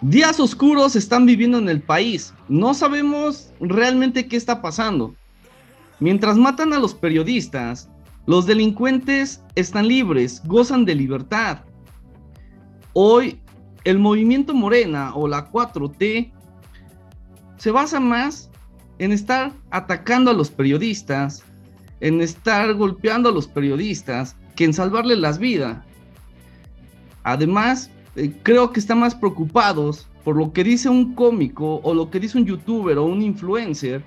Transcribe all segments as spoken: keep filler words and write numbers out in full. Días oscuros están viviendo en el país. No sabemos realmente qué está pasando. Mientras matan a los periodistas, los delincuentes están libres, gozan de libertad. Hoy, el movimiento Morena o la cuatro T se basa más en estar atacando a los periodistas, en estar golpeando a los periodistas, que en salvarles las vidas. Además, eh, creo que están más preocupados por lo que dice un cómico o lo que dice un youtuber o un influencer,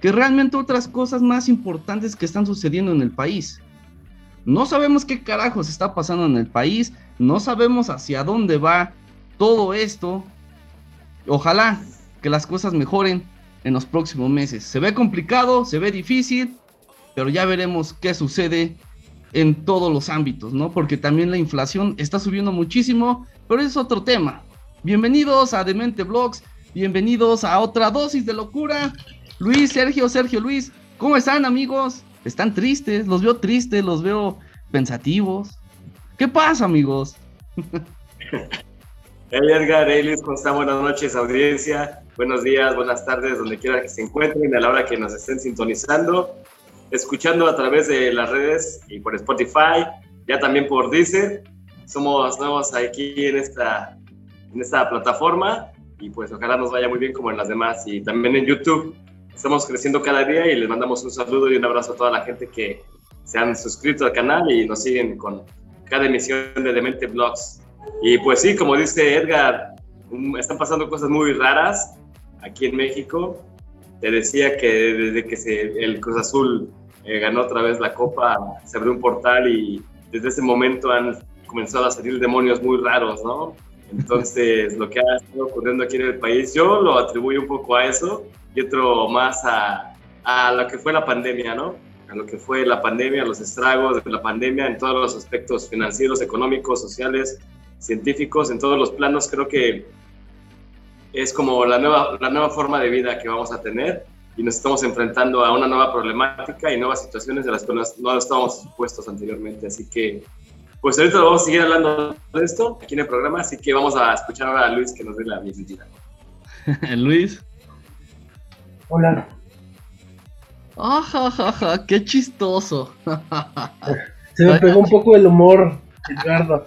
que realmente otras cosas más importantes que están sucediendo en el país. No sabemos qué carajos está pasando en el país, no sabemos hacia dónde va todo esto. Ojalá que las cosas mejoren en los próximos meses. Se ve complicado, se ve difícil, pero ya veremos qué sucede en todos los ámbitos, ¿no? Porque también la inflación está subiendo muchísimo, pero es otro tema. Bienvenidos a Demente Vlogs, bienvenidos a otra dosis de locura. Luis, Sergio, Sergio, Luis, ¿cómo están, amigos? Están tristes, los veo tristes, los veo pensativos. ¿Qué pasa, amigos? Hey, Edgar, hey, Luis, ¿cómo están? Buenas noches, audiencia. Buenos días, buenas tardes, donde quiera que se encuentren, a la hora que nos estén sintonizando, escuchando a través de las redes y por Spotify, ya también por Deezer. Somos nuevos aquí en esta, en esta plataforma y pues ojalá nos vaya muy bien como en las demás y también en YouTube. Estamos creciendo cada día y les mandamos un saludo y un abrazo a toda la gente que se han suscrito al canal y nos siguen con cada emisión de Demente Vlogs. Y pues sí, como dice Edgar, están pasando cosas muy raras aquí en México. Te decía que desde que se, el Cruz Azul eh, ganó otra vez la Copa, se abrió un portal y desde ese momento han comenzado a salir demonios muy raros, ¿no? Entonces, lo que ha estado ocurriendo aquí en el país, yo lo atribuyo un poco a eso y otro más a, a lo que fue la pandemia, ¿no? A lo que fue la pandemia, los estragos de la pandemia en todos los aspectos financieros, económicos, sociales, científicos, en todos los planos. Creo que es como la nueva, la nueva forma de vida que vamos a tener y nos estamos enfrentando a una nueva problemática y nuevas situaciones de las que no estábamos expuestos anteriormente, así que pues ahorita vamos a seguir hablando de esto aquí en el programa, así que vamos a escuchar ahora a Luis que nos dé la bienvenida. Luis. Hola. Oh, ja, ja, ja, ¡qué chistoso! Se me pegó un poco el humor, Edgardo.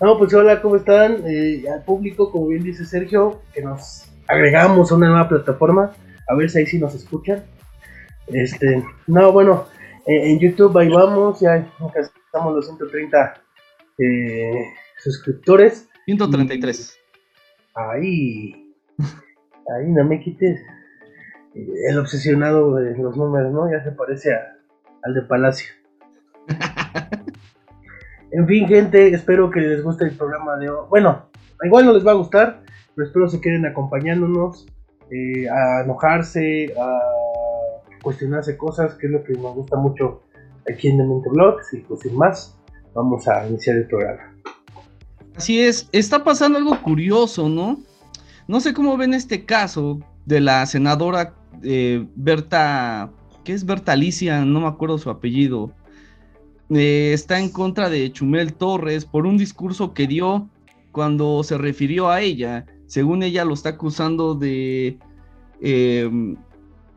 No, pues hola, ¿cómo están? Eh, al público, como bien dice Sergio, que nos agregamos a una nueva plataforma, a ver si ahí sí nos escuchan. Este, no, bueno, eh, en YouTube ahí vamos, ya estamos los ciento treinta eh, suscriptores. ciento treinta y tres. Ahí, ahí no me quites. El obsesionado de los números, ¿no? Ya se parece a, al de Palacio. En fin, gente, espero que les guste el programa de hoy. Bueno, igual no les va a gustar, pero espero se queden acompañándonos, eh, a enojarse, a cuestionarse cosas, que es lo que nos gusta mucho aquí en Mente Blogs. Y pues sin más, vamos a iniciar el programa. Así es, está pasando algo curioso, ¿no? No sé cómo ven este caso de la senadora eh, Bertha, ¿qué es Bertha Alicia? No me acuerdo su apellido. Eh, está en contra de Chumel Torres por un discurso que dio cuando se refirió a ella. Según ella lo está acusando de... Eh,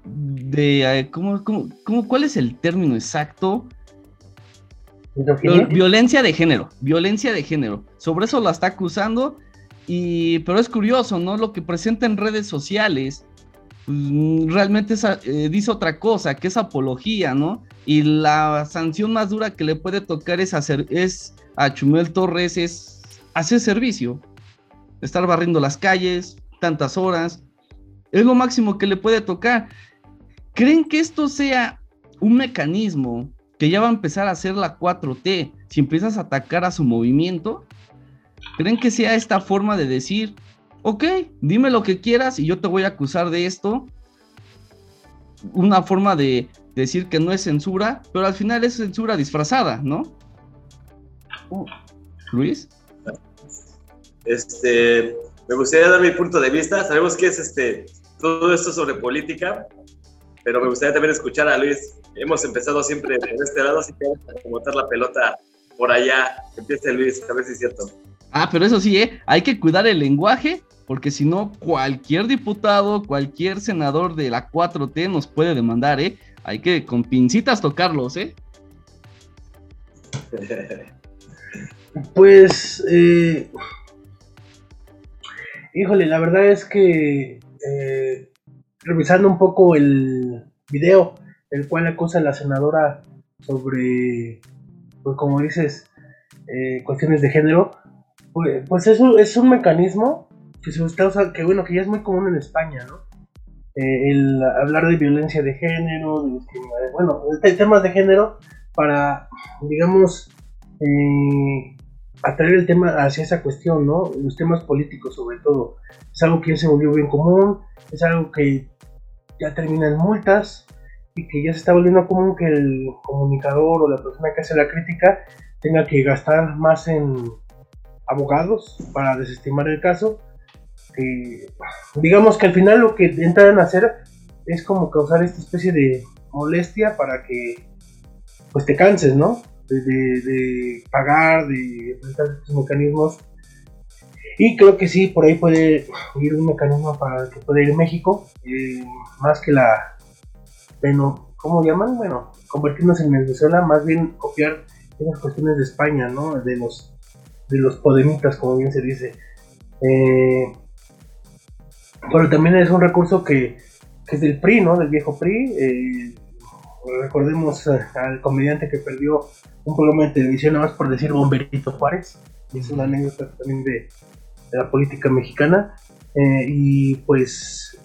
de eh, ¿cómo, cómo, cómo, ¿Cuál es el término exacto? Viol- violencia de género. Violencia de género. Sobre eso la está acusando. Y, pero es curioso, ¿no? Lo que presenta en redes sociales realmente es, eh, dice otra cosa, que es apología, ¿no? Y la sanción más dura que le puede tocar es hacer, es a Chumel Torres es hacer servicio, estar barriendo las calles tantas horas, es lo máximo que le puede tocar. ¿Creen que esto sea un mecanismo que ya va a empezar a hacer la cuatro T si empiezas a atacar a su movimiento? ¿Creen que sea esta forma de decir, ok, dime lo que quieras y yo te voy a acusar de esto? Una forma de decir que no es censura, pero al final es censura disfrazada, ¿no? Uh, Luis. Este, me gustaría dar mi punto de vista. Sabemos que es este, todo esto sobre política, pero me gustaría también escuchar a Luis. Hemos empezado siempre de este lado, así que vamos a botar la pelota por allá. Empieza Luis, a ver si es cierto. Ah, pero eso sí, ¿eh? Hay que cuidar el lenguaje, porque si no, cualquier diputado, cualquier senador de la cuatro T nos puede demandar, ¿eh? Hay que con pincitas tocarlos, ¿eh? Pues, eh... híjole, la verdad es que eh, revisando un poco el video, el cual acusa a la senadora sobre, pues como dices, eh, cuestiones de género, pues, pues es, un, es un mecanismo que se usa, o sea, que bueno, que ya es muy común en España, ¿no? Eh, el hablar de violencia de género, de, de, bueno, de temas de género para, digamos, eh, atraer el tema hacia esa cuestión, ¿no? Los temas políticos sobre todo. Es algo que ya se volvió bien común, es algo que ya termina en multas y que ya se está volviendo común que el comunicador o la persona que hace la crítica tenga que gastar más en abogados para desestimar el caso. Que, digamos que al final lo que intentan hacer es como causar esta especie de molestia para que pues te canses, ¿no? De, de, de pagar, de enfrentar estos mecanismos. Y creo que sí, por ahí puede ir un mecanismo para el que puede ir México, eh, más que la, bueno, ¿cómo llaman? Bueno, convertirnos en Venezuela, más bien copiar esas cuestiones de España, ¿no? De los, de los Podemitas, como bien se dice. Eh, pero también es un recurso que, que es del P R I, ¿no? Del viejo P R I. Eh, recordemos al comediante que perdió un programa de televisión nada más por decir Bomberito Juárez, y es una anécdota también de, de la política mexicana, eh, y pues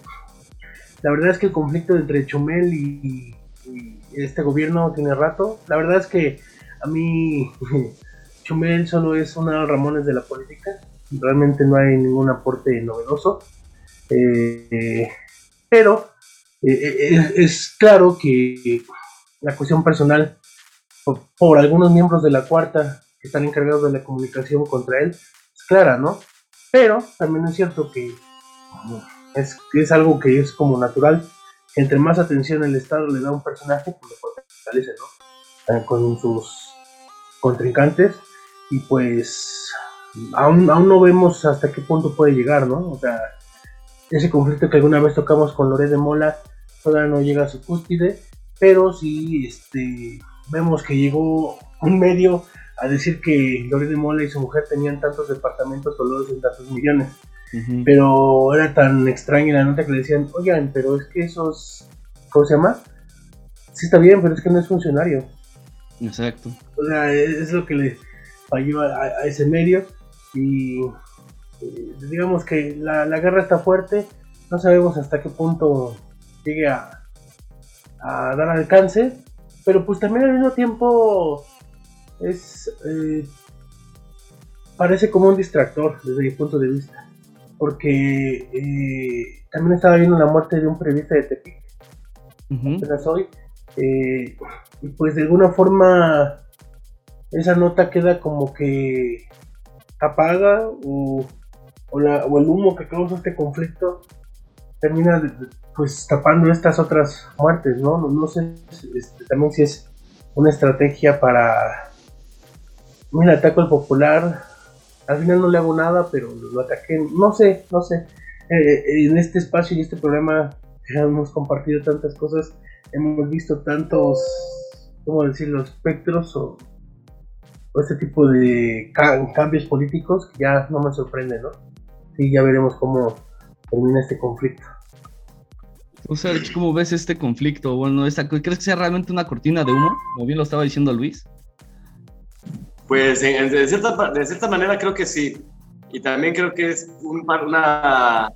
la verdad es que el conflicto entre Chumel y, y este gobierno tiene rato. La verdad es que a mí Chumel solo es una de los Ramones de la política, realmente no hay ningún aporte novedoso, eh, pero Eh, eh, es claro que la cuestión personal por, por algunos miembros de la cuarta que están encargados de la comunicación contra él es clara, ¿no? Pero también es cierto que es, es algo que es como natural. Entre más atención el Estado le da a un personaje, pues lo fortalece, ¿no? Eh, con sus contrincantes, y pues aún, aún no vemos hasta qué punto puede llegar, ¿no? O sea, ese conflicto que alguna vez tocamos con Lore de Mola todavía no llega a su cúspide, pero sí este, vemos que llegó un medio a decir que Lore de Mola y su mujer tenían tantos departamentos valorados en tantos millones. Uh-huh. Pero era tan extraña la nota que le decían, oigan, pero es que esos, ¿cómo se llama? Sí está bien, pero es que no es funcionario. Exacto. O sea, es lo que le falló a, a ese medio. Y digamos que la, la guerra está fuerte, no sabemos hasta qué punto llegue a, a dar alcance, pero pues también al mismo tiempo es eh, parece como un distractor desde mi punto de vista, porque eh, también estaba viendo la muerte de un periodista de Tepic, uh-huh, apenas hoy, eh, y pues de alguna forma esa nota queda como que apaga o O, la, o el humo que causa este conflicto termina pues tapando estas otras muertes, ¿no? No, no sé este, también si es una estrategia para, mira, ataco al popular, al final no le hago nada, pero lo ataqué, no sé, no sé. Eh, en este espacio y este programa hemos compartido tantas cosas, hemos visto tantos, ¿cómo decirlo?, espectros o, o este tipo de ca- cambios políticos que ya no me sorprende, ¿no? Sí, ya veremos cómo termina este conflicto. O sea, ¿cómo ves este conflicto? Bueno, esta, ¿crees que sea realmente una cortina de humo? Como bien lo estaba diciendo Luis. Pues, en, de, cierta, de cierta manera creo que sí. Y también creo que es un, una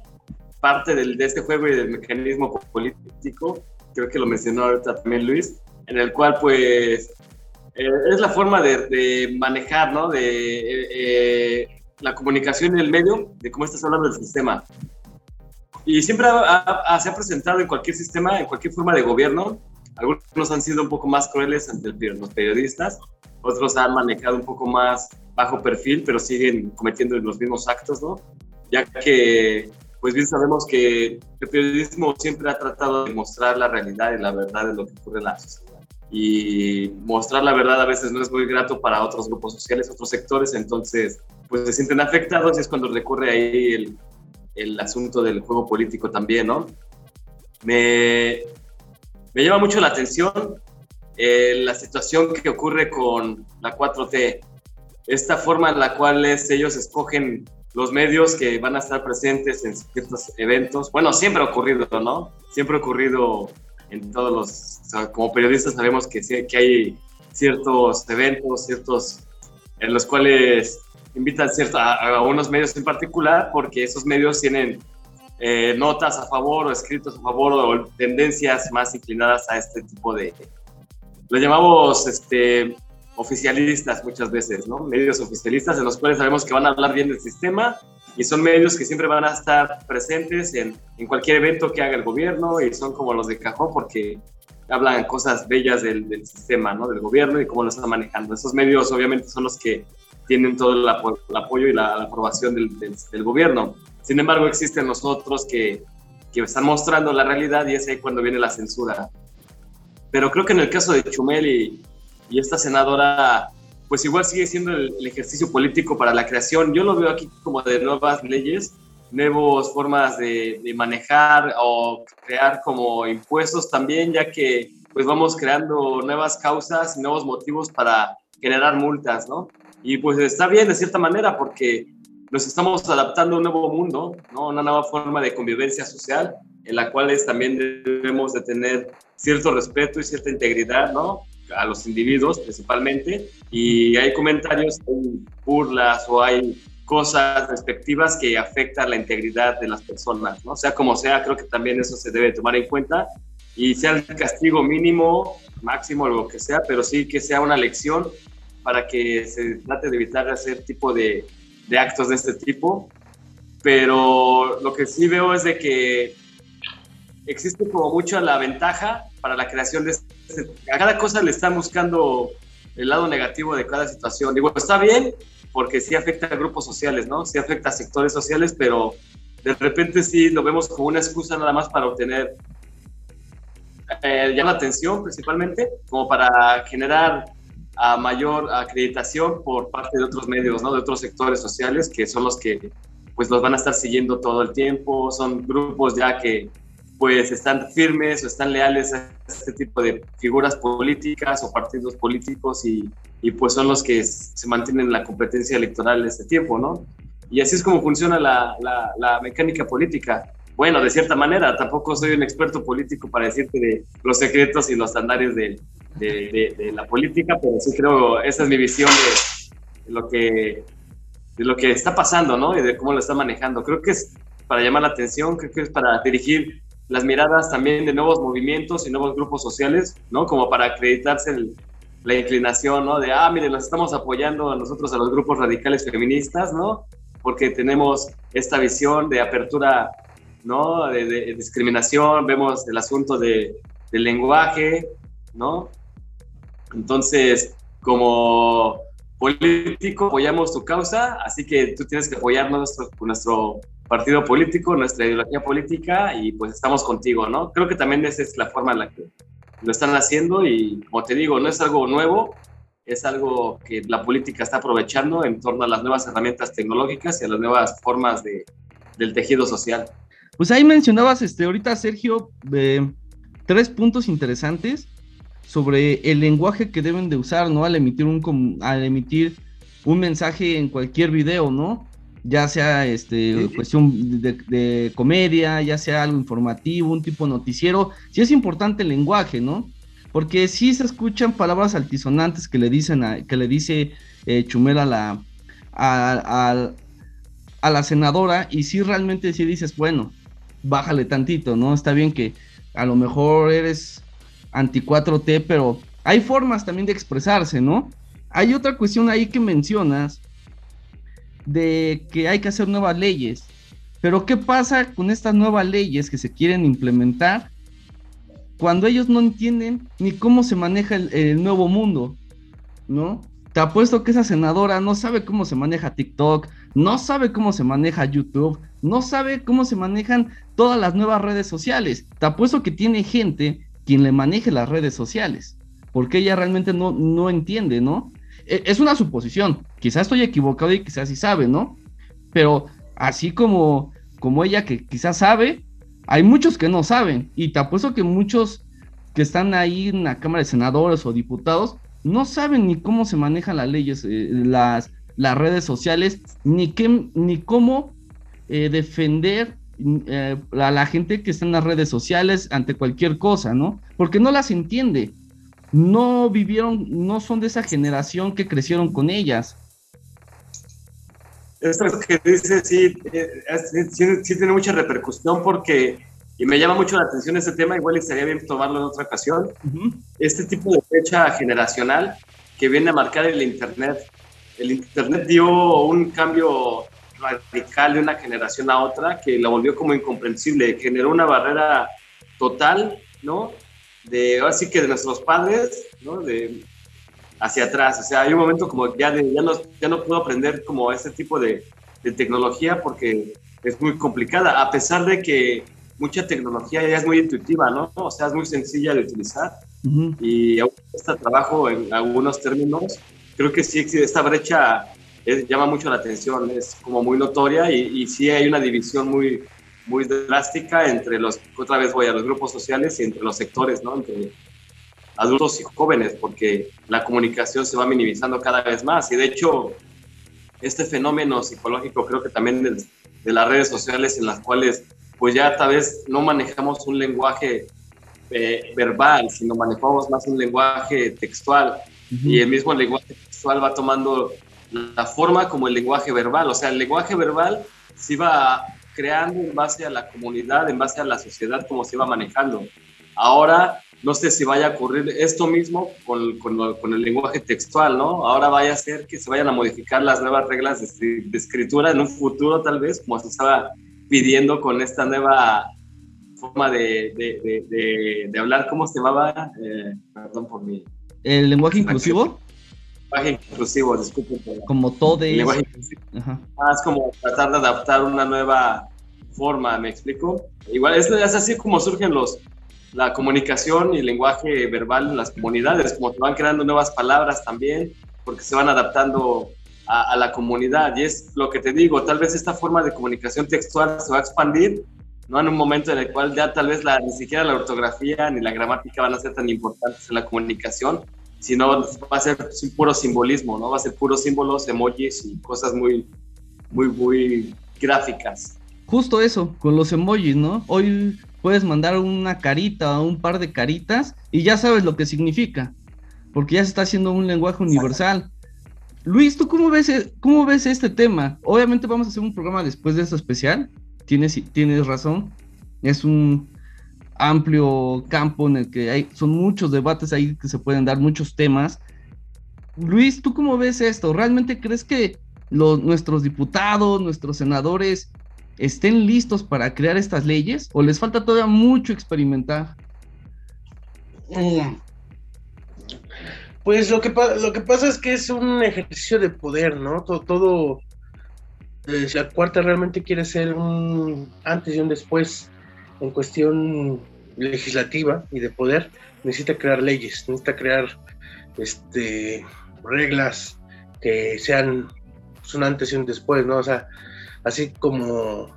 parte del, de este juego y del mecanismo político, creo que lo mencionó ahorita también Luis, en el cual, pues, eh, es la forma de, de manejar, ¿no? De... Eh, eh, la comunicación en el medio, de cómo estás hablando del sistema. Y siempre ha, ha, ha, se ha presentado en cualquier sistema, en cualquier forma de gobierno. Algunos han sido un poco más crueles ante el, los periodistas, otros han manejado un poco más bajo perfil, pero siguen cometiendo los mismos actos, ¿no? Ya que, pues bien sabemos que el periodismo siempre ha tratado de mostrar la realidad y la verdad de lo que ocurre en la sociedad. Y mostrar la verdad a veces no es muy grato para otros grupos sociales, otros sectores, entonces pues se sienten afectados y es cuando recurre ahí el, el asunto del juego político también, ¿no? Me, me llama mucho la atención eh, la situación que ocurre con la cuatro T, esta forma en la cual es, ellos escogen los medios que van a estar presentes en ciertos eventos. Bueno, siempre ha ocurrido, ¿no? Siempre ha ocurrido en todos los... O sea, como periodistas sabemos que, que hay ciertos eventos, ciertos... en los cuales invitan cierto, a, a unos medios en particular, porque esos medios tienen eh, notas a favor o escritos a favor o tendencias más inclinadas a este tipo de... Lo llamamos... este oficialistas muchas veces, ¿no? Medios oficialistas en los cuales sabemos que van a hablar bien del sistema y son medios que siempre van a estar presentes en, en cualquier evento que haga el gobierno y son como los de cajón porque hablan cosas bellas del, del sistema, ¿no? Del gobierno y cómo lo están manejando. Esos medios obviamente son los que tienen todo el, apo- el apoyo y la, la aprobación del, del, del gobierno. Sin embargo, existen los otros que, que están mostrando la realidad y es ahí cuando viene la censura. Pero creo que en el caso de Chumel y Y esta senadora, pues igual sigue siendo el, el ejercicio político para la creación. Yo lo veo aquí como de nuevas leyes, nuevas formas de, de manejar o crear como impuestos también, ya que pues vamos creando nuevas causas y nuevos motivos para generar multas, ¿no? Y pues está bien de cierta manera porque nos estamos adaptando a un nuevo mundo, ¿no? Una nueva forma de convivencia social en la cual es, también debemos de tener cierto respeto y cierta integridad, ¿no? A los individuos principalmente, y hay comentarios, hay burlas o hay cosas respectivas que afectan la integridad de las personas, ¿no? Sea como sea, creo que también eso se debe tomar en cuenta y sea el castigo mínimo, máximo, lo que sea, pero sí que sea una lección para que se trate de evitar hacer tipo de, de actos de este tipo. Pero lo que sí veo es de que existe como mucho la ventaja para la creación de este. A cada cosa le están buscando el lado negativo de cada situación. Digo, está bien, porque sí afecta a grupos sociales, ¿no? Sí afecta a sectores sociales, pero de repente sí lo vemos como una excusa nada más para obtener eh, llamar la atención principalmente, como para generar a mayor acreditación por parte de otros medios, ¿no? De otros sectores sociales que son los que pues los van a estar siguiendo todo el tiempo, son grupos ya que pues están firmes o están leales a este tipo de figuras políticas o partidos políticos y, y pues son los que se mantienen en la competencia electoral de este tiempo, ¿no? Y así es como funciona la, la, la mecánica política. Bueno, de cierta manera, tampoco soy un experto político para decirte de los secretos y los andares de, de, de, de la política, pero sí creo, esa es mi visión de, de, lo que, de lo que está pasando, ¿no? Y de cómo lo está manejando. Creo que es para llamar la atención, creo que es para dirigir las miradas también de nuevos movimientos y nuevos grupos sociales, ¿no? Como para acreditarse el, la inclinación, ¿no? De, ah, miren, los estamos apoyando a nosotros, a los grupos radicales feministas, ¿no? Porque tenemos esta visión de apertura, ¿no? De, de, de discriminación, vemos el asunto de, del lenguaje, ¿no? Entonces, como político, apoyamos tu causa, así que tú tienes que apoyar nuestro... nuestro partido político, nuestra ideología política y pues estamos contigo, ¿no? Creo que también esa es la forma en la que lo están haciendo y como te digo, no es algo nuevo, es algo que la política está aprovechando en torno a las nuevas herramientas tecnológicas y a las nuevas formas de, del tejido social. Pues ahí mencionabas este, ahorita, Sergio, eh, tres puntos interesantes sobre el lenguaje que deben de usar, ¿no? Al emitir un, al emitir un mensaje en cualquier video, ¿no? Ya sea este sí. cuestión de, de comedia, ya sea algo informativo, un tipo noticiero, sí es importante el lenguaje, ¿no? Porque sí se escuchan palabras altisonantes que le dicen a, que le dice eh, Chumel a la a, a, a la senadora y sí realmente sí dices, bueno, bájale tantito, ¿no? Está bien que a lo mejor eres anti cuatro T, pero hay formas también de expresarse, ¿no? Hay otra cuestión ahí que mencionas de que hay que hacer nuevas leyes, pero ¿qué pasa con estas nuevas leyes que se quieren implementar cuando ellos no entienden ni cómo se maneja el, el nuevo mundo, ¿no? Te apuesto que esa senadora no sabe cómo se maneja TikTok, no sabe cómo se maneja YouTube, no sabe cómo se manejan todas las nuevas redes sociales. Te apuesto que tiene gente quien le maneje las redes sociales, porque ella realmente no, no entiende, ¿no? es una suposición, quizás estoy equivocado y quizás sí sabe, ¿no? Pero así como, como ella que quizás sabe, hay muchos que no saben, y te apuesto que muchos que están ahí en la Cámara de Senadores o diputados no saben ni cómo se manejan las leyes, eh, las, las redes sociales, ni, qué, ni cómo eh, defender eh, a la gente que está en las redes sociales ante cualquier cosa, ¿no? Porque no las entiende, no vivieron, no son de esa generación que crecieron con ellas. Esto que dices sí, eh, sí, sí tiene mucha repercusión porque, y me llama mucho la atención este tema, igual estaría bien tomarlo en otra ocasión, uh-huh. Este tipo de brecha generacional que viene a marcar el Internet. El Internet dio un cambio radical de una generación a otra que la volvió como incomprensible, generó una barrera total, ¿no? De, ahora sí que de nuestros padres, ¿no? De hacia atrás, o sea, hay un momento como ya, de, ya, no, ya no puedo aprender como este tipo de, de tecnología porque es muy complicada, a pesar de que mucha tecnología ya es muy intuitiva, ¿no? O sea, es muy sencilla de utilizar, uh-huh. Y aún cuesta trabajo en algunos términos. Creo que sí, esta brecha es, llama mucho la atención, es como muy notoria y, y sí hay una división muy, muy drástica entre los, otra vez voy a los grupos sociales y entre los sectores, ¿no? Entre adultos y jóvenes, porque la comunicación se va minimizando cada vez más, y de hecho este fenómeno psicológico creo que también de, de las redes sociales en las cuales pues ya tal vez no manejamos un lenguaje eh, verbal, sino manejamos más un lenguaje textual, uh-huh. Y el mismo lenguaje textual va tomando la forma como el lenguaje verbal, o sea, el lenguaje verbal se iba creando en base a la comunidad, en base a la sociedad, como se iba manejando. Ahora no sé si vaya a ocurrir esto mismo con, con, con el lenguaje textual, ¿no? Ahora vaya a ser que se vayan a modificar las nuevas reglas de, de escritura en un futuro, tal vez, como se estaba pidiendo con esta nueva forma de, de, de, de, de hablar. ¿Cómo se llamaba? Eh, perdón por mi... ¿El lenguaje inclusivo? El lenguaje inclusivo, disculpen. Como todo es... lenguaje inclusivo. Ajá. Ah, es como tratar de adaptar una nueva forma, ¿me explico? Igual, es, es así como surgen los... la comunicación y el lenguaje verbal en las comunidades, como se van creando nuevas palabras también, porque se van adaptando a, a la comunidad, y es lo que te digo, tal vez esta forma de comunicación textual se va a expandir, ¿no? En un momento en el cual ya tal vez la, ni siquiera la ortografía ni la gramática van a ser tan importantes en la comunicación, sino va a ser puro simbolismo, ¿no? Va a ser puros símbolos, emojis y cosas muy, muy, muy gráficas. Justo eso, con los emojis, ¿no? Hoy... puedes mandar una carita o un par de caritas y ya sabes lo que significa, porque ya se está haciendo un lenguaje universal. Luis, ¿tú cómo ves, cómo ves este tema? Obviamente vamos a hacer un programa después de esto especial, tienes, tienes razón, es un amplio campo en el que hay, son muchos debates ahí que se pueden dar, muchos temas. Luis, ¿tú cómo ves esto? ¿Realmente crees que los, nuestros diputados, nuestros senadores... estén listos para crear estas leyes o les falta todavía mucho experimentar? Pues lo que, lo que pasa es que es un ejercicio de poder, ¿no? Todo, todo eh, la cuarta realmente quiere ser un antes y un después en cuestión legislativa y de poder. Necesita crear leyes, necesita crear este, reglas que sean pues, un antes y un después, ¿no? O sea, así como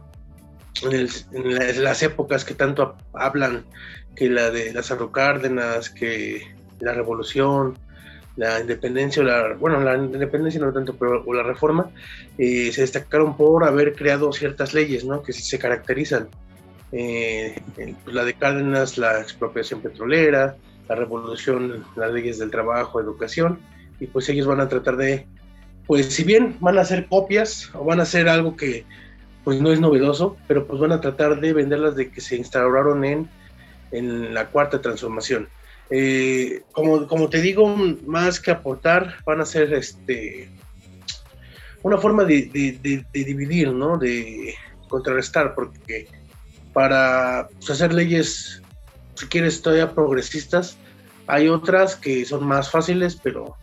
en, el, en, la, en las épocas que tanto hablan, que la de las Arrocárdenas, que la revolución, la independencia, o la, bueno, la independencia no tanto, pero o la reforma, eh, se destacaron por haber creado ciertas leyes, ¿no? Que se caracterizan. Eh, el, la de Cárdenas, la expropiación petrolera, la revolución, las leyes del trabajo, educación, y pues ellos van a tratar de... pues si bien van a hacer copias o van a hacer algo que pues no es novedoso, pero pues van a tratar de venderlas de que se instauraron en, en la cuarta transformación. Eh, como, como te digo, más que aportar, van a ser este, una forma de, de, de, de dividir, ¿no? De contrarrestar, porque para pues, hacer leyes, si quieres, todavía progresistas, hay otras que son más fáciles, pero...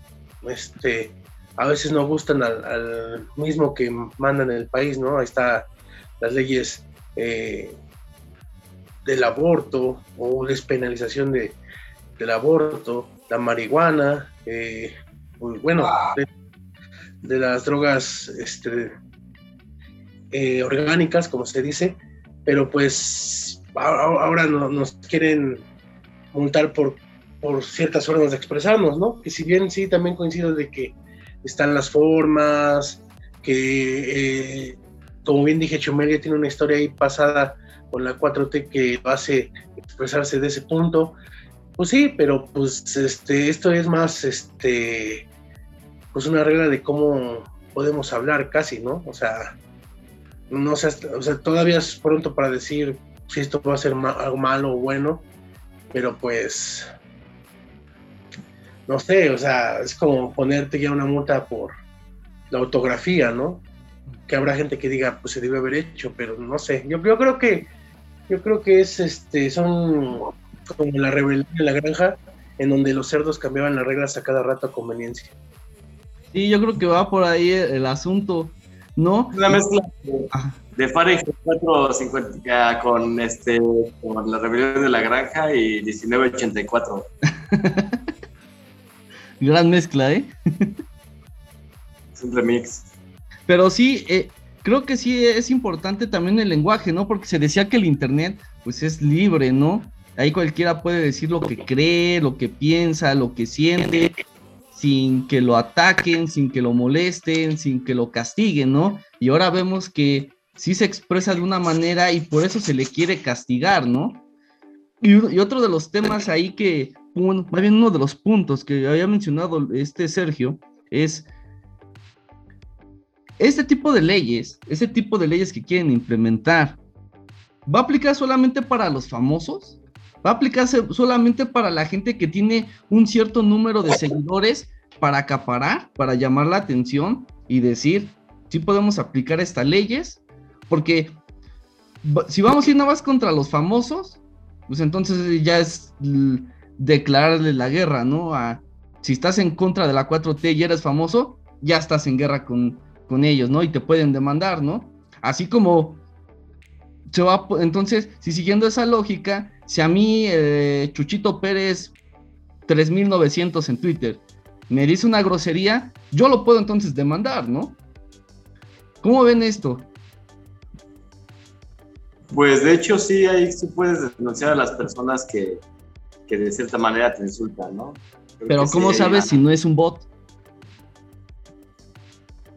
este a veces no gustan al, al mismo que mandan el país, ¿no? Ahí están las leyes eh, del aborto o despenalización de, del aborto, la marihuana, eh, bueno, de, de las drogas este, eh, orgánicas, como se dice, pero pues ahora no, nos quieren multar por, por ciertas formas de expresarnos, ¿no? Que si bien sí, también coincido de que están las formas, que eh, como bien dije, Chumel ya tiene una historia ahí pasada con la cuatro T que hace expresarse de ese punto. Pues sí, pero pues este, esto es más este, pues una regla de cómo podemos hablar casi, ¿no? O sea, no sé, o sea, todavía es pronto para decir si esto va a ser ma- algo malo o bueno, pero pues no sé, o sea, es como ponerte ya una multa por la autografía, ¿no? Que habrá gente que diga, pues se debe haber hecho, pero no sé. Yo, yo creo que, yo creo que es, este, son como la rebelión en la granja, en donde los cerdos cambiaban las reglas a cada rato a conveniencia. Sí, yo creo que va por ahí el, el asunto, ¿no? Una mezcla de, de Fahrenheit cuatrocientos cincuenta con este, con la rebelión de la granja y diecinueve ochenta y cuatro. Gran mezcla, ¿eh? Es un remix. Pero sí, eh, creo que sí es importante también el lenguaje, ¿no? Porque se decía que el internet, pues, es libre, ¿no? Ahí cualquiera puede decir lo que cree, lo que piensa, lo que siente, sin que lo ataquen, sin que lo molesten, sin que lo castiguen, ¿no? Y ahora vemos que sí se expresa de una manera y por eso se le quiere castigar, ¿no? Y, y otro de los temas ahí que, bueno, más bien uno de los puntos que había mencionado este Sergio es... Este tipo de leyes, este tipo de leyes que quieren implementar, ¿va a aplicar solamente para los famosos? ¿Va a aplicarse solamente para la gente que tiene un cierto número de seguidores para acaparar, para llamar la atención y decir, sí podemos aplicar estas leyes? Porque si vamos a ir nada más contra los famosos, pues entonces ya es declararle la guerra, ¿no? A, si estás en contra de la cuatro T y eres famoso, ya estás en guerra con... con ellos, ¿no? Y te pueden demandar, ¿no? Así como se va, entonces, si siguiendo esa lógica, si a mí eh, Chuchito Pérez tres mil novecientos en Twitter me dice una grosería, yo lo puedo entonces demandar, ¿no? ¿Cómo ven esto? Pues de hecho sí, ahí sí puedes denunciar a las personas que, que de cierta manera te insultan, ¿no? Creo. Pero ¿cómo sí, sabes eh, si no es un bot?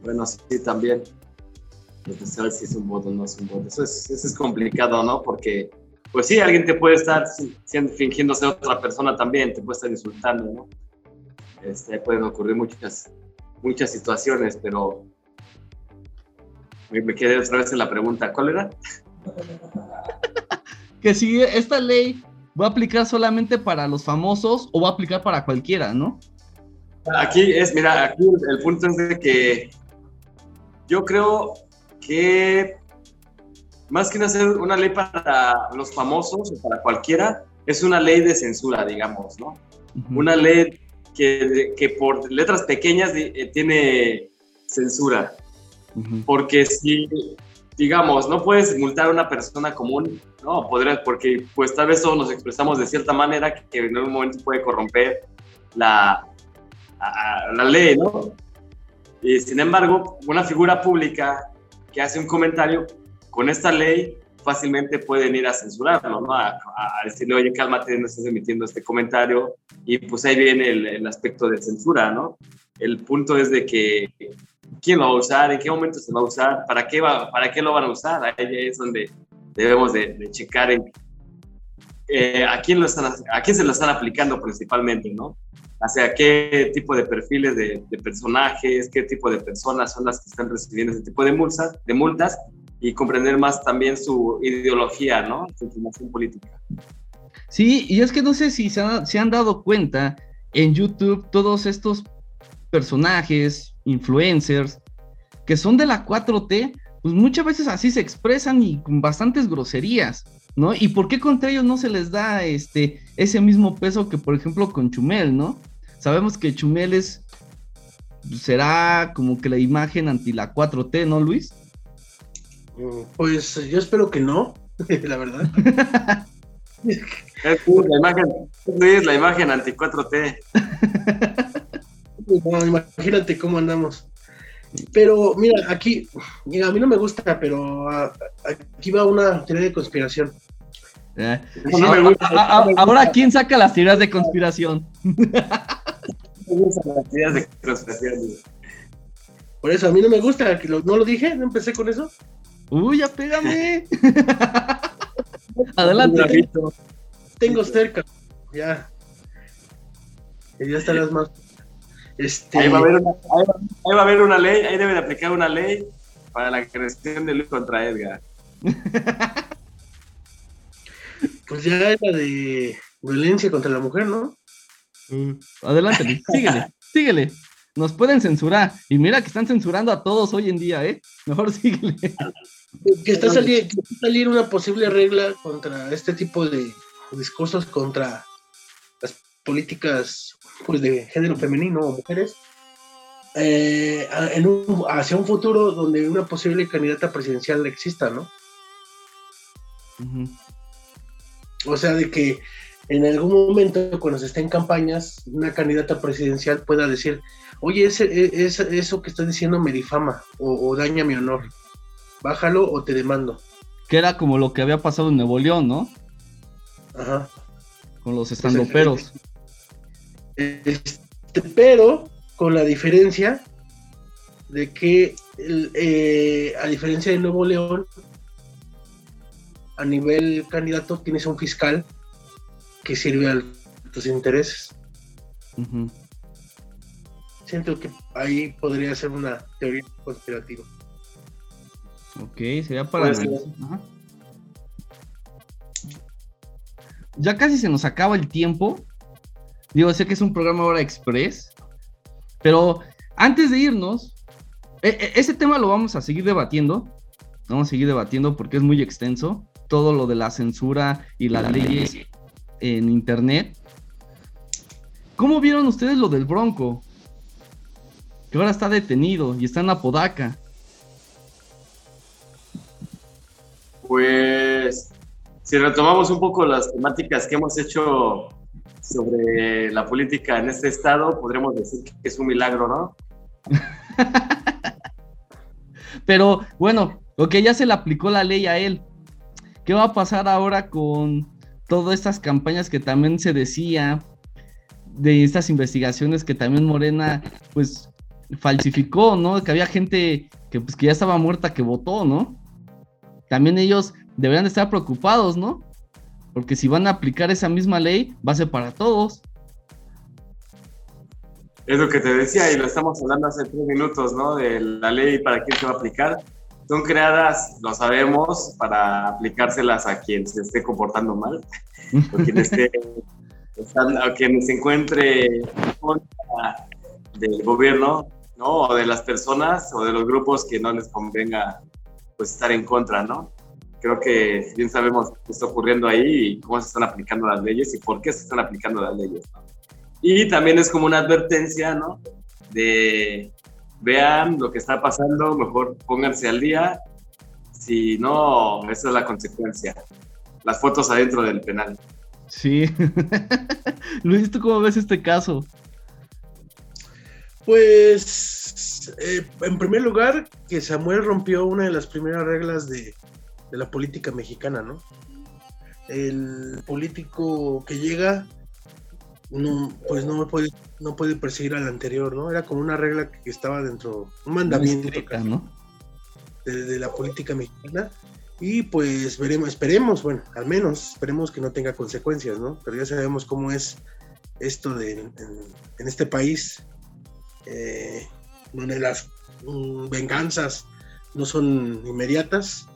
Bueno, sí, también. Porque sabes si es un bot o no es un bot. Eso es, eso es complicado, ¿no? Porque, pues sí, alguien te puede estar fingiendo ser otra persona también, te puede estar insultando, ¿no? Este, pueden ocurrir muchas, muchas situaciones, pero... Me quedé otra vez en la pregunta, ¿cuál era? Que si esta ley va a aplicar solamente para los famosos o va a aplicar para cualquiera, ¿no? Aquí es, mira, aquí el punto es de que... Yo creo que más que hacer una ley para los famosos o para cualquiera, es una ley de censura, digamos, ¿no? Uh-huh. Una ley que, que por letras pequeñas eh, tiene censura. Uh-huh. Porque si, digamos, no puedes multar a una persona común, no, podrías, porque pues tal vez todos nos expresamos de cierta manera que, que en un momento puede corromper la, a, a la ley, ¿no? Y sin embargo, una figura pública que hace un comentario con esta ley fácilmente pueden ir a censurarlo, ¿no? A, a decirle, oye, cálmate, no estás emitiendo este comentario. Y pues ahí viene el, el aspecto de censura, ¿no? El punto es de que quién lo va a usar, en qué momento se va a usar, para qué, va, para qué lo van a usar. Ahí es donde debemos de, de checar en, eh, a, quién lo están, a quién se lo están aplicando principalmente, ¿no? Hacia qué tipo de perfiles de, de personajes, qué tipo de personas son las que están recibiendo ese tipo de multas, de multas y comprender más también su ideología, ¿no? Su inclinación política. Sí, y es que no sé si se, ha, se han dado cuenta en YouTube todos estos personajes, influencers, que son de la cuatro T, pues muchas veces así se expresan y con bastantes groserías, ¿no? ¿Y por qué contra ellos no se les da este, ese mismo peso que, por ejemplo, con Chumel, ¿no? Sabemos que Chumel es, será como que la imagen anti la cuatro T, ¿no, Luis? Pues yo espero que no, la verdad. Es la imagen, Luis, la imagen anti cuatro T. No, imagínate cómo andamos. Pero mira, aquí, mira, a mí no me gusta, pero uh, aquí va una teoría de conspiración. Eh. No, no me gusta. A, a, a, ahora, ¿quién saca las teorías de conspiración? Las teorías de conspiración. Por eso, a mí no me gusta, que lo, no lo dije, no empecé con eso. Uy, ya pégame. Adelante. Tengo cerca, ya. Ya estarás más. Este... Ahí, va a haber una, ahí, va, ahí va a haber una ley, ahí deben aplicar una ley para la creación de Luis contra Edgar. Pues ya era de violencia contra la mujer, ¿no? Mm, adelante, síguele, síguele. Nos pueden censurar, y mira que están censurando a todos hoy en día, ¿eh? Mejor síguele. Que está saliendo, que está saliendo una posible regla contra este tipo de discursos contra las políticas, pues, de género femenino o mujeres, eh, en un, hacia un futuro donde una posible candidata presidencial exista, ¿no? Uh-huh. O sea, de que en algún momento, cuando se esté en campañas, una candidata presidencial pueda decir, oye, ese, ese, eso que estás diciendo me difama o, o daña mi honor, bájalo o te demando. Que era como lo que había pasado en Nuevo León, ¿no? Ajá. Con los estandoperos. Este, pero con la diferencia de que eh, a diferencia de Nuevo León, a nivel candidato tienes un fiscal que sirve a tus intereses. Uh-huh. Siento que ahí podría ser una teoría conspirativa. Ok, sería para... Pues, ya casi se nos acaba el tiempo. Digo, sé que es un programa ahora express, pero antes de irnos, e- ese tema lo vamos a seguir debatiendo, vamos a seguir debatiendo porque es muy extenso, todo lo de la censura y las leyes en internet. ¿Cómo vieron ustedes lo del Bronco? Que ahora está detenido y está en Apodaca. Pues, si retomamos un poco las temáticas que hemos hecho sobre la política en este estado, podremos decir que es un milagro, ¿no? Pero, bueno, ok, ya se le aplicó la ley a él. ¿Qué va a pasar ahora con todas estas campañas que también se decía, de estas investigaciones que también Morena, pues, falsificó, ¿no? Que había gente que, pues, que ya estaba muerta que votó, ¿no? También ellos deberían estar preocupados, ¿no? Porque si van a aplicar esa misma ley, va a ser para todos. Es lo que te decía, y lo estamos hablando hace tres minutos, ¿no? De la ley para quién se va a aplicar. Son creadas, lo sabemos, para aplicárselas a quien se esté comportando mal, o quien, esté, o quien se encuentre en contra del gobierno, ¿no? O de las personas, o de los grupos que no les convenga, pues, estar en contra, ¿no? Creo que bien sabemos qué está ocurriendo ahí y cómo se están aplicando las leyes y por qué se están aplicando las leyes, ¿no? Y también es como una advertencia, ¿no? De vean lo que está pasando, mejor pónganse al día, si no, esa es la consecuencia. Las fotos adentro del penal. Sí. Luis, ¿tú cómo ves este caso? Pues, eh, en primer lugar, que Samuel rompió una de las primeras reglas de... de la política mexicana, ¿no? El político que llega, no, pues no puede, no puede perseguir al anterior, ¿no? Era como una regla que estaba dentro, un mandamiento, estricta, ¿no? de, de la política mexicana, y pues veremos, esperemos, bueno, al menos esperemos que no tenga consecuencias, ¿no? Pero ya sabemos cómo es esto de, en, en este país, eh, donde las mm, venganzas no son inmediatas,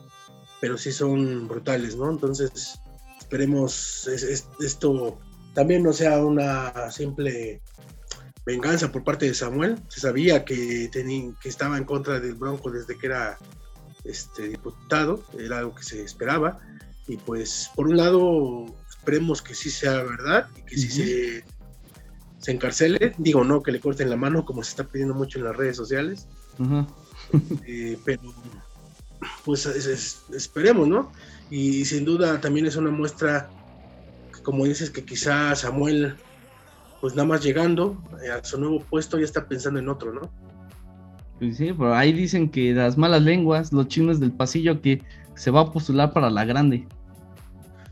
pero sí son brutales, ¿no? Entonces, esperemos es, es, esto también no sea una simple venganza por parte de Samuel. Se sabía que, tení, que estaba en contra del Bronco desde que era este, diputado, era algo que se esperaba, y pues, por un lado, esperemos que sí sea verdad, y que uh-huh. sí se, se encarcele, digo, no que le corten la mano, como se está pidiendo mucho en las redes sociales, uh-huh. eh, pero... pues es, es, esperemos, ¿no? Y sin duda también es una muestra, como dices, que quizá Samuel pues nada más llegando a su nuevo puesto ya está pensando en otro, ¿no? Pues sí, pero ahí dicen que las malas lenguas, los chismes del pasillo, que se va a postular para la grande.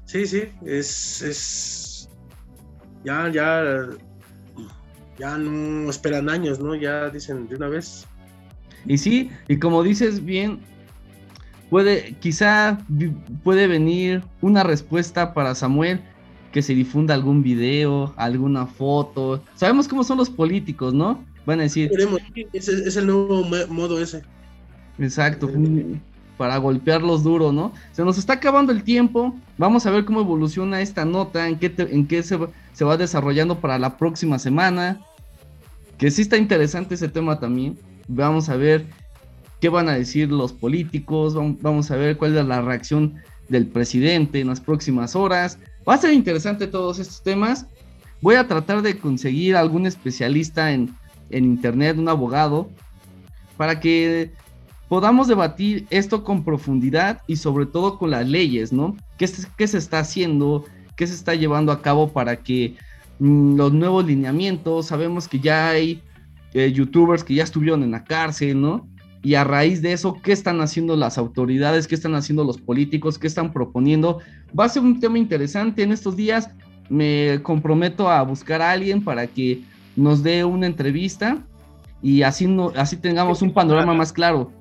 Sí, sí, es, es... ya, ya, ya no esperan años, ¿no? Ya dicen de una vez. Y sí, y como dices bien, puede, quizá puede venir una respuesta para Samuel, que se difunda algún video, alguna foto. Sabemos cómo son los políticos, ¿no? Van a decir... Es, es el nuevo modo ese. Exacto, para golpearlos duro, ¿no? Se nos está acabando el tiempo, vamos a ver cómo evoluciona esta nota, en qué, te, en qué se, se va desarrollando para la próxima semana, que sí está interesante ese tema también. Vamos a ver qué van a decir los políticos, vamos a ver cuál es la reacción del presidente en las próximas horas. Va a ser interesante todos estos temas. Voy a tratar de conseguir algún especialista en, en internet, un abogado, para que podamos debatir esto con profundidad y sobre todo con las leyes, ¿no? ¿Qué, qué se está haciendo? ¿Qué se está llevando a cabo para que mmm, los nuevos lineamientos? Sabemos que ya hay eh, youtubers que ya estuvieron en la cárcel, ¿no? Y a raíz de eso, ¿qué están haciendo las autoridades? ¿Qué están haciendo los políticos? ¿Qué están proponiendo? Va a ser un tema interesante. En estos días me comprometo a buscar a alguien para que nos dé una entrevista y así, no, así tengamos un panorama más claro.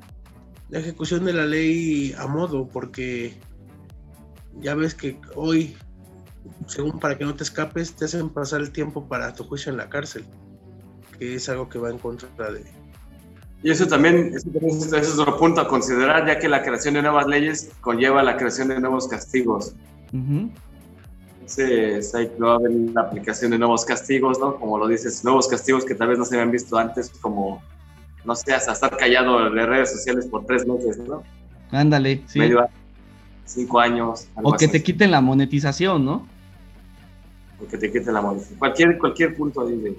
La ejecución de la ley a modo, porque ya ves que hoy, según para que no te escapes, te hacen pasar el tiempo para tu juicio en la cárcel, que es algo que va en contra de... Y eso también, eso también es, es otro punto a considerar, ya que la creación de nuevas leyes conlleva la creación de nuevos castigos. Uh-huh. Entonces, ahí va a haber la aplicación de nuevos castigos, ¿no? Como lo dices, nuevos castigos que tal vez no se habían visto antes, como... no sé, hasta estar callado en las redes sociales por tres meses, ¿no? Ándale, sí. Medio año, cinco años. O que así. Te quiten la monetización, ¿no? O que te quiten la monetización. Cualquier, cualquier punto ahí de,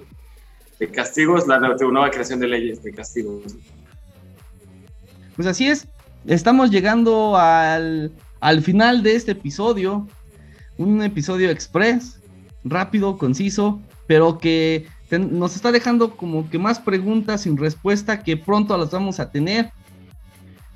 de castigos, la nueva creación de leyes de castigos. Pues así es, estamos llegando al, al final de este episodio. Un episodio express, rápido, conciso, pero que... nos está dejando como que más preguntas sin respuesta que pronto las vamos a tener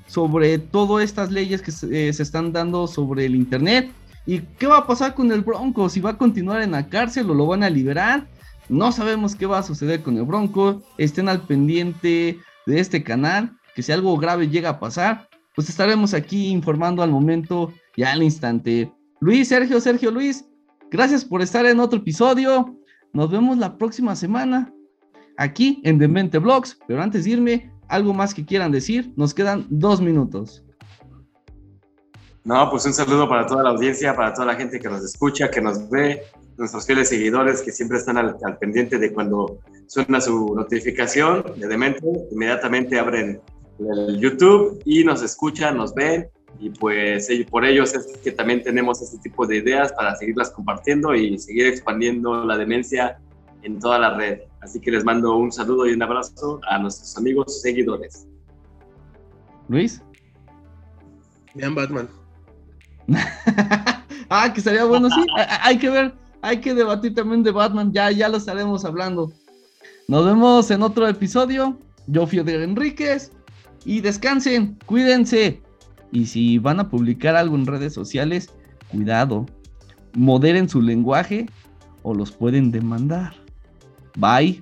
sobre todas estas leyes que se, eh, se están dando sobre el internet. ¿Y qué va a pasar con el Bronco? ¿Si va a continuar en la cárcel o lo van a liberar? No sabemos qué va a suceder con el Bronco. Estén al pendiente de este canal, que si algo grave llega a pasar, pues estaremos aquí informando al momento y al instante. Luis, Sergio, Sergio, Luis, gracias por estar en otro episodio. Nos vemos la próxima semana aquí en Demente Vlogs, pero antes de irme, algo más que quieran decir, nos quedan dos minutos. No, pues un saludo para toda la audiencia, para toda la gente que nos escucha, que nos ve, nuestros fieles seguidores que siempre están al, al pendiente de cuando suena su notificación de Demente, inmediatamente abren el YouTube y nos escuchan, nos ven, y pues por ellos es que también tenemos este tipo de ideas para seguirlas compartiendo y seguir expandiendo la demencia en toda la red. Así que les mando un saludo y un abrazo a nuestros amigos seguidores. Luis. Vean Batman. Ah, que sería bueno, sí. Hay que ver, hay que debatir también de Batman. Ya, ya lo estaremos hablando. Nos vemos en otro episodio. Yo fui Fede Enríquez. Y descansen, cuídense. Y si van a publicar algo en redes sociales, cuidado, moderen su lenguaje o los pueden demandar. Bye.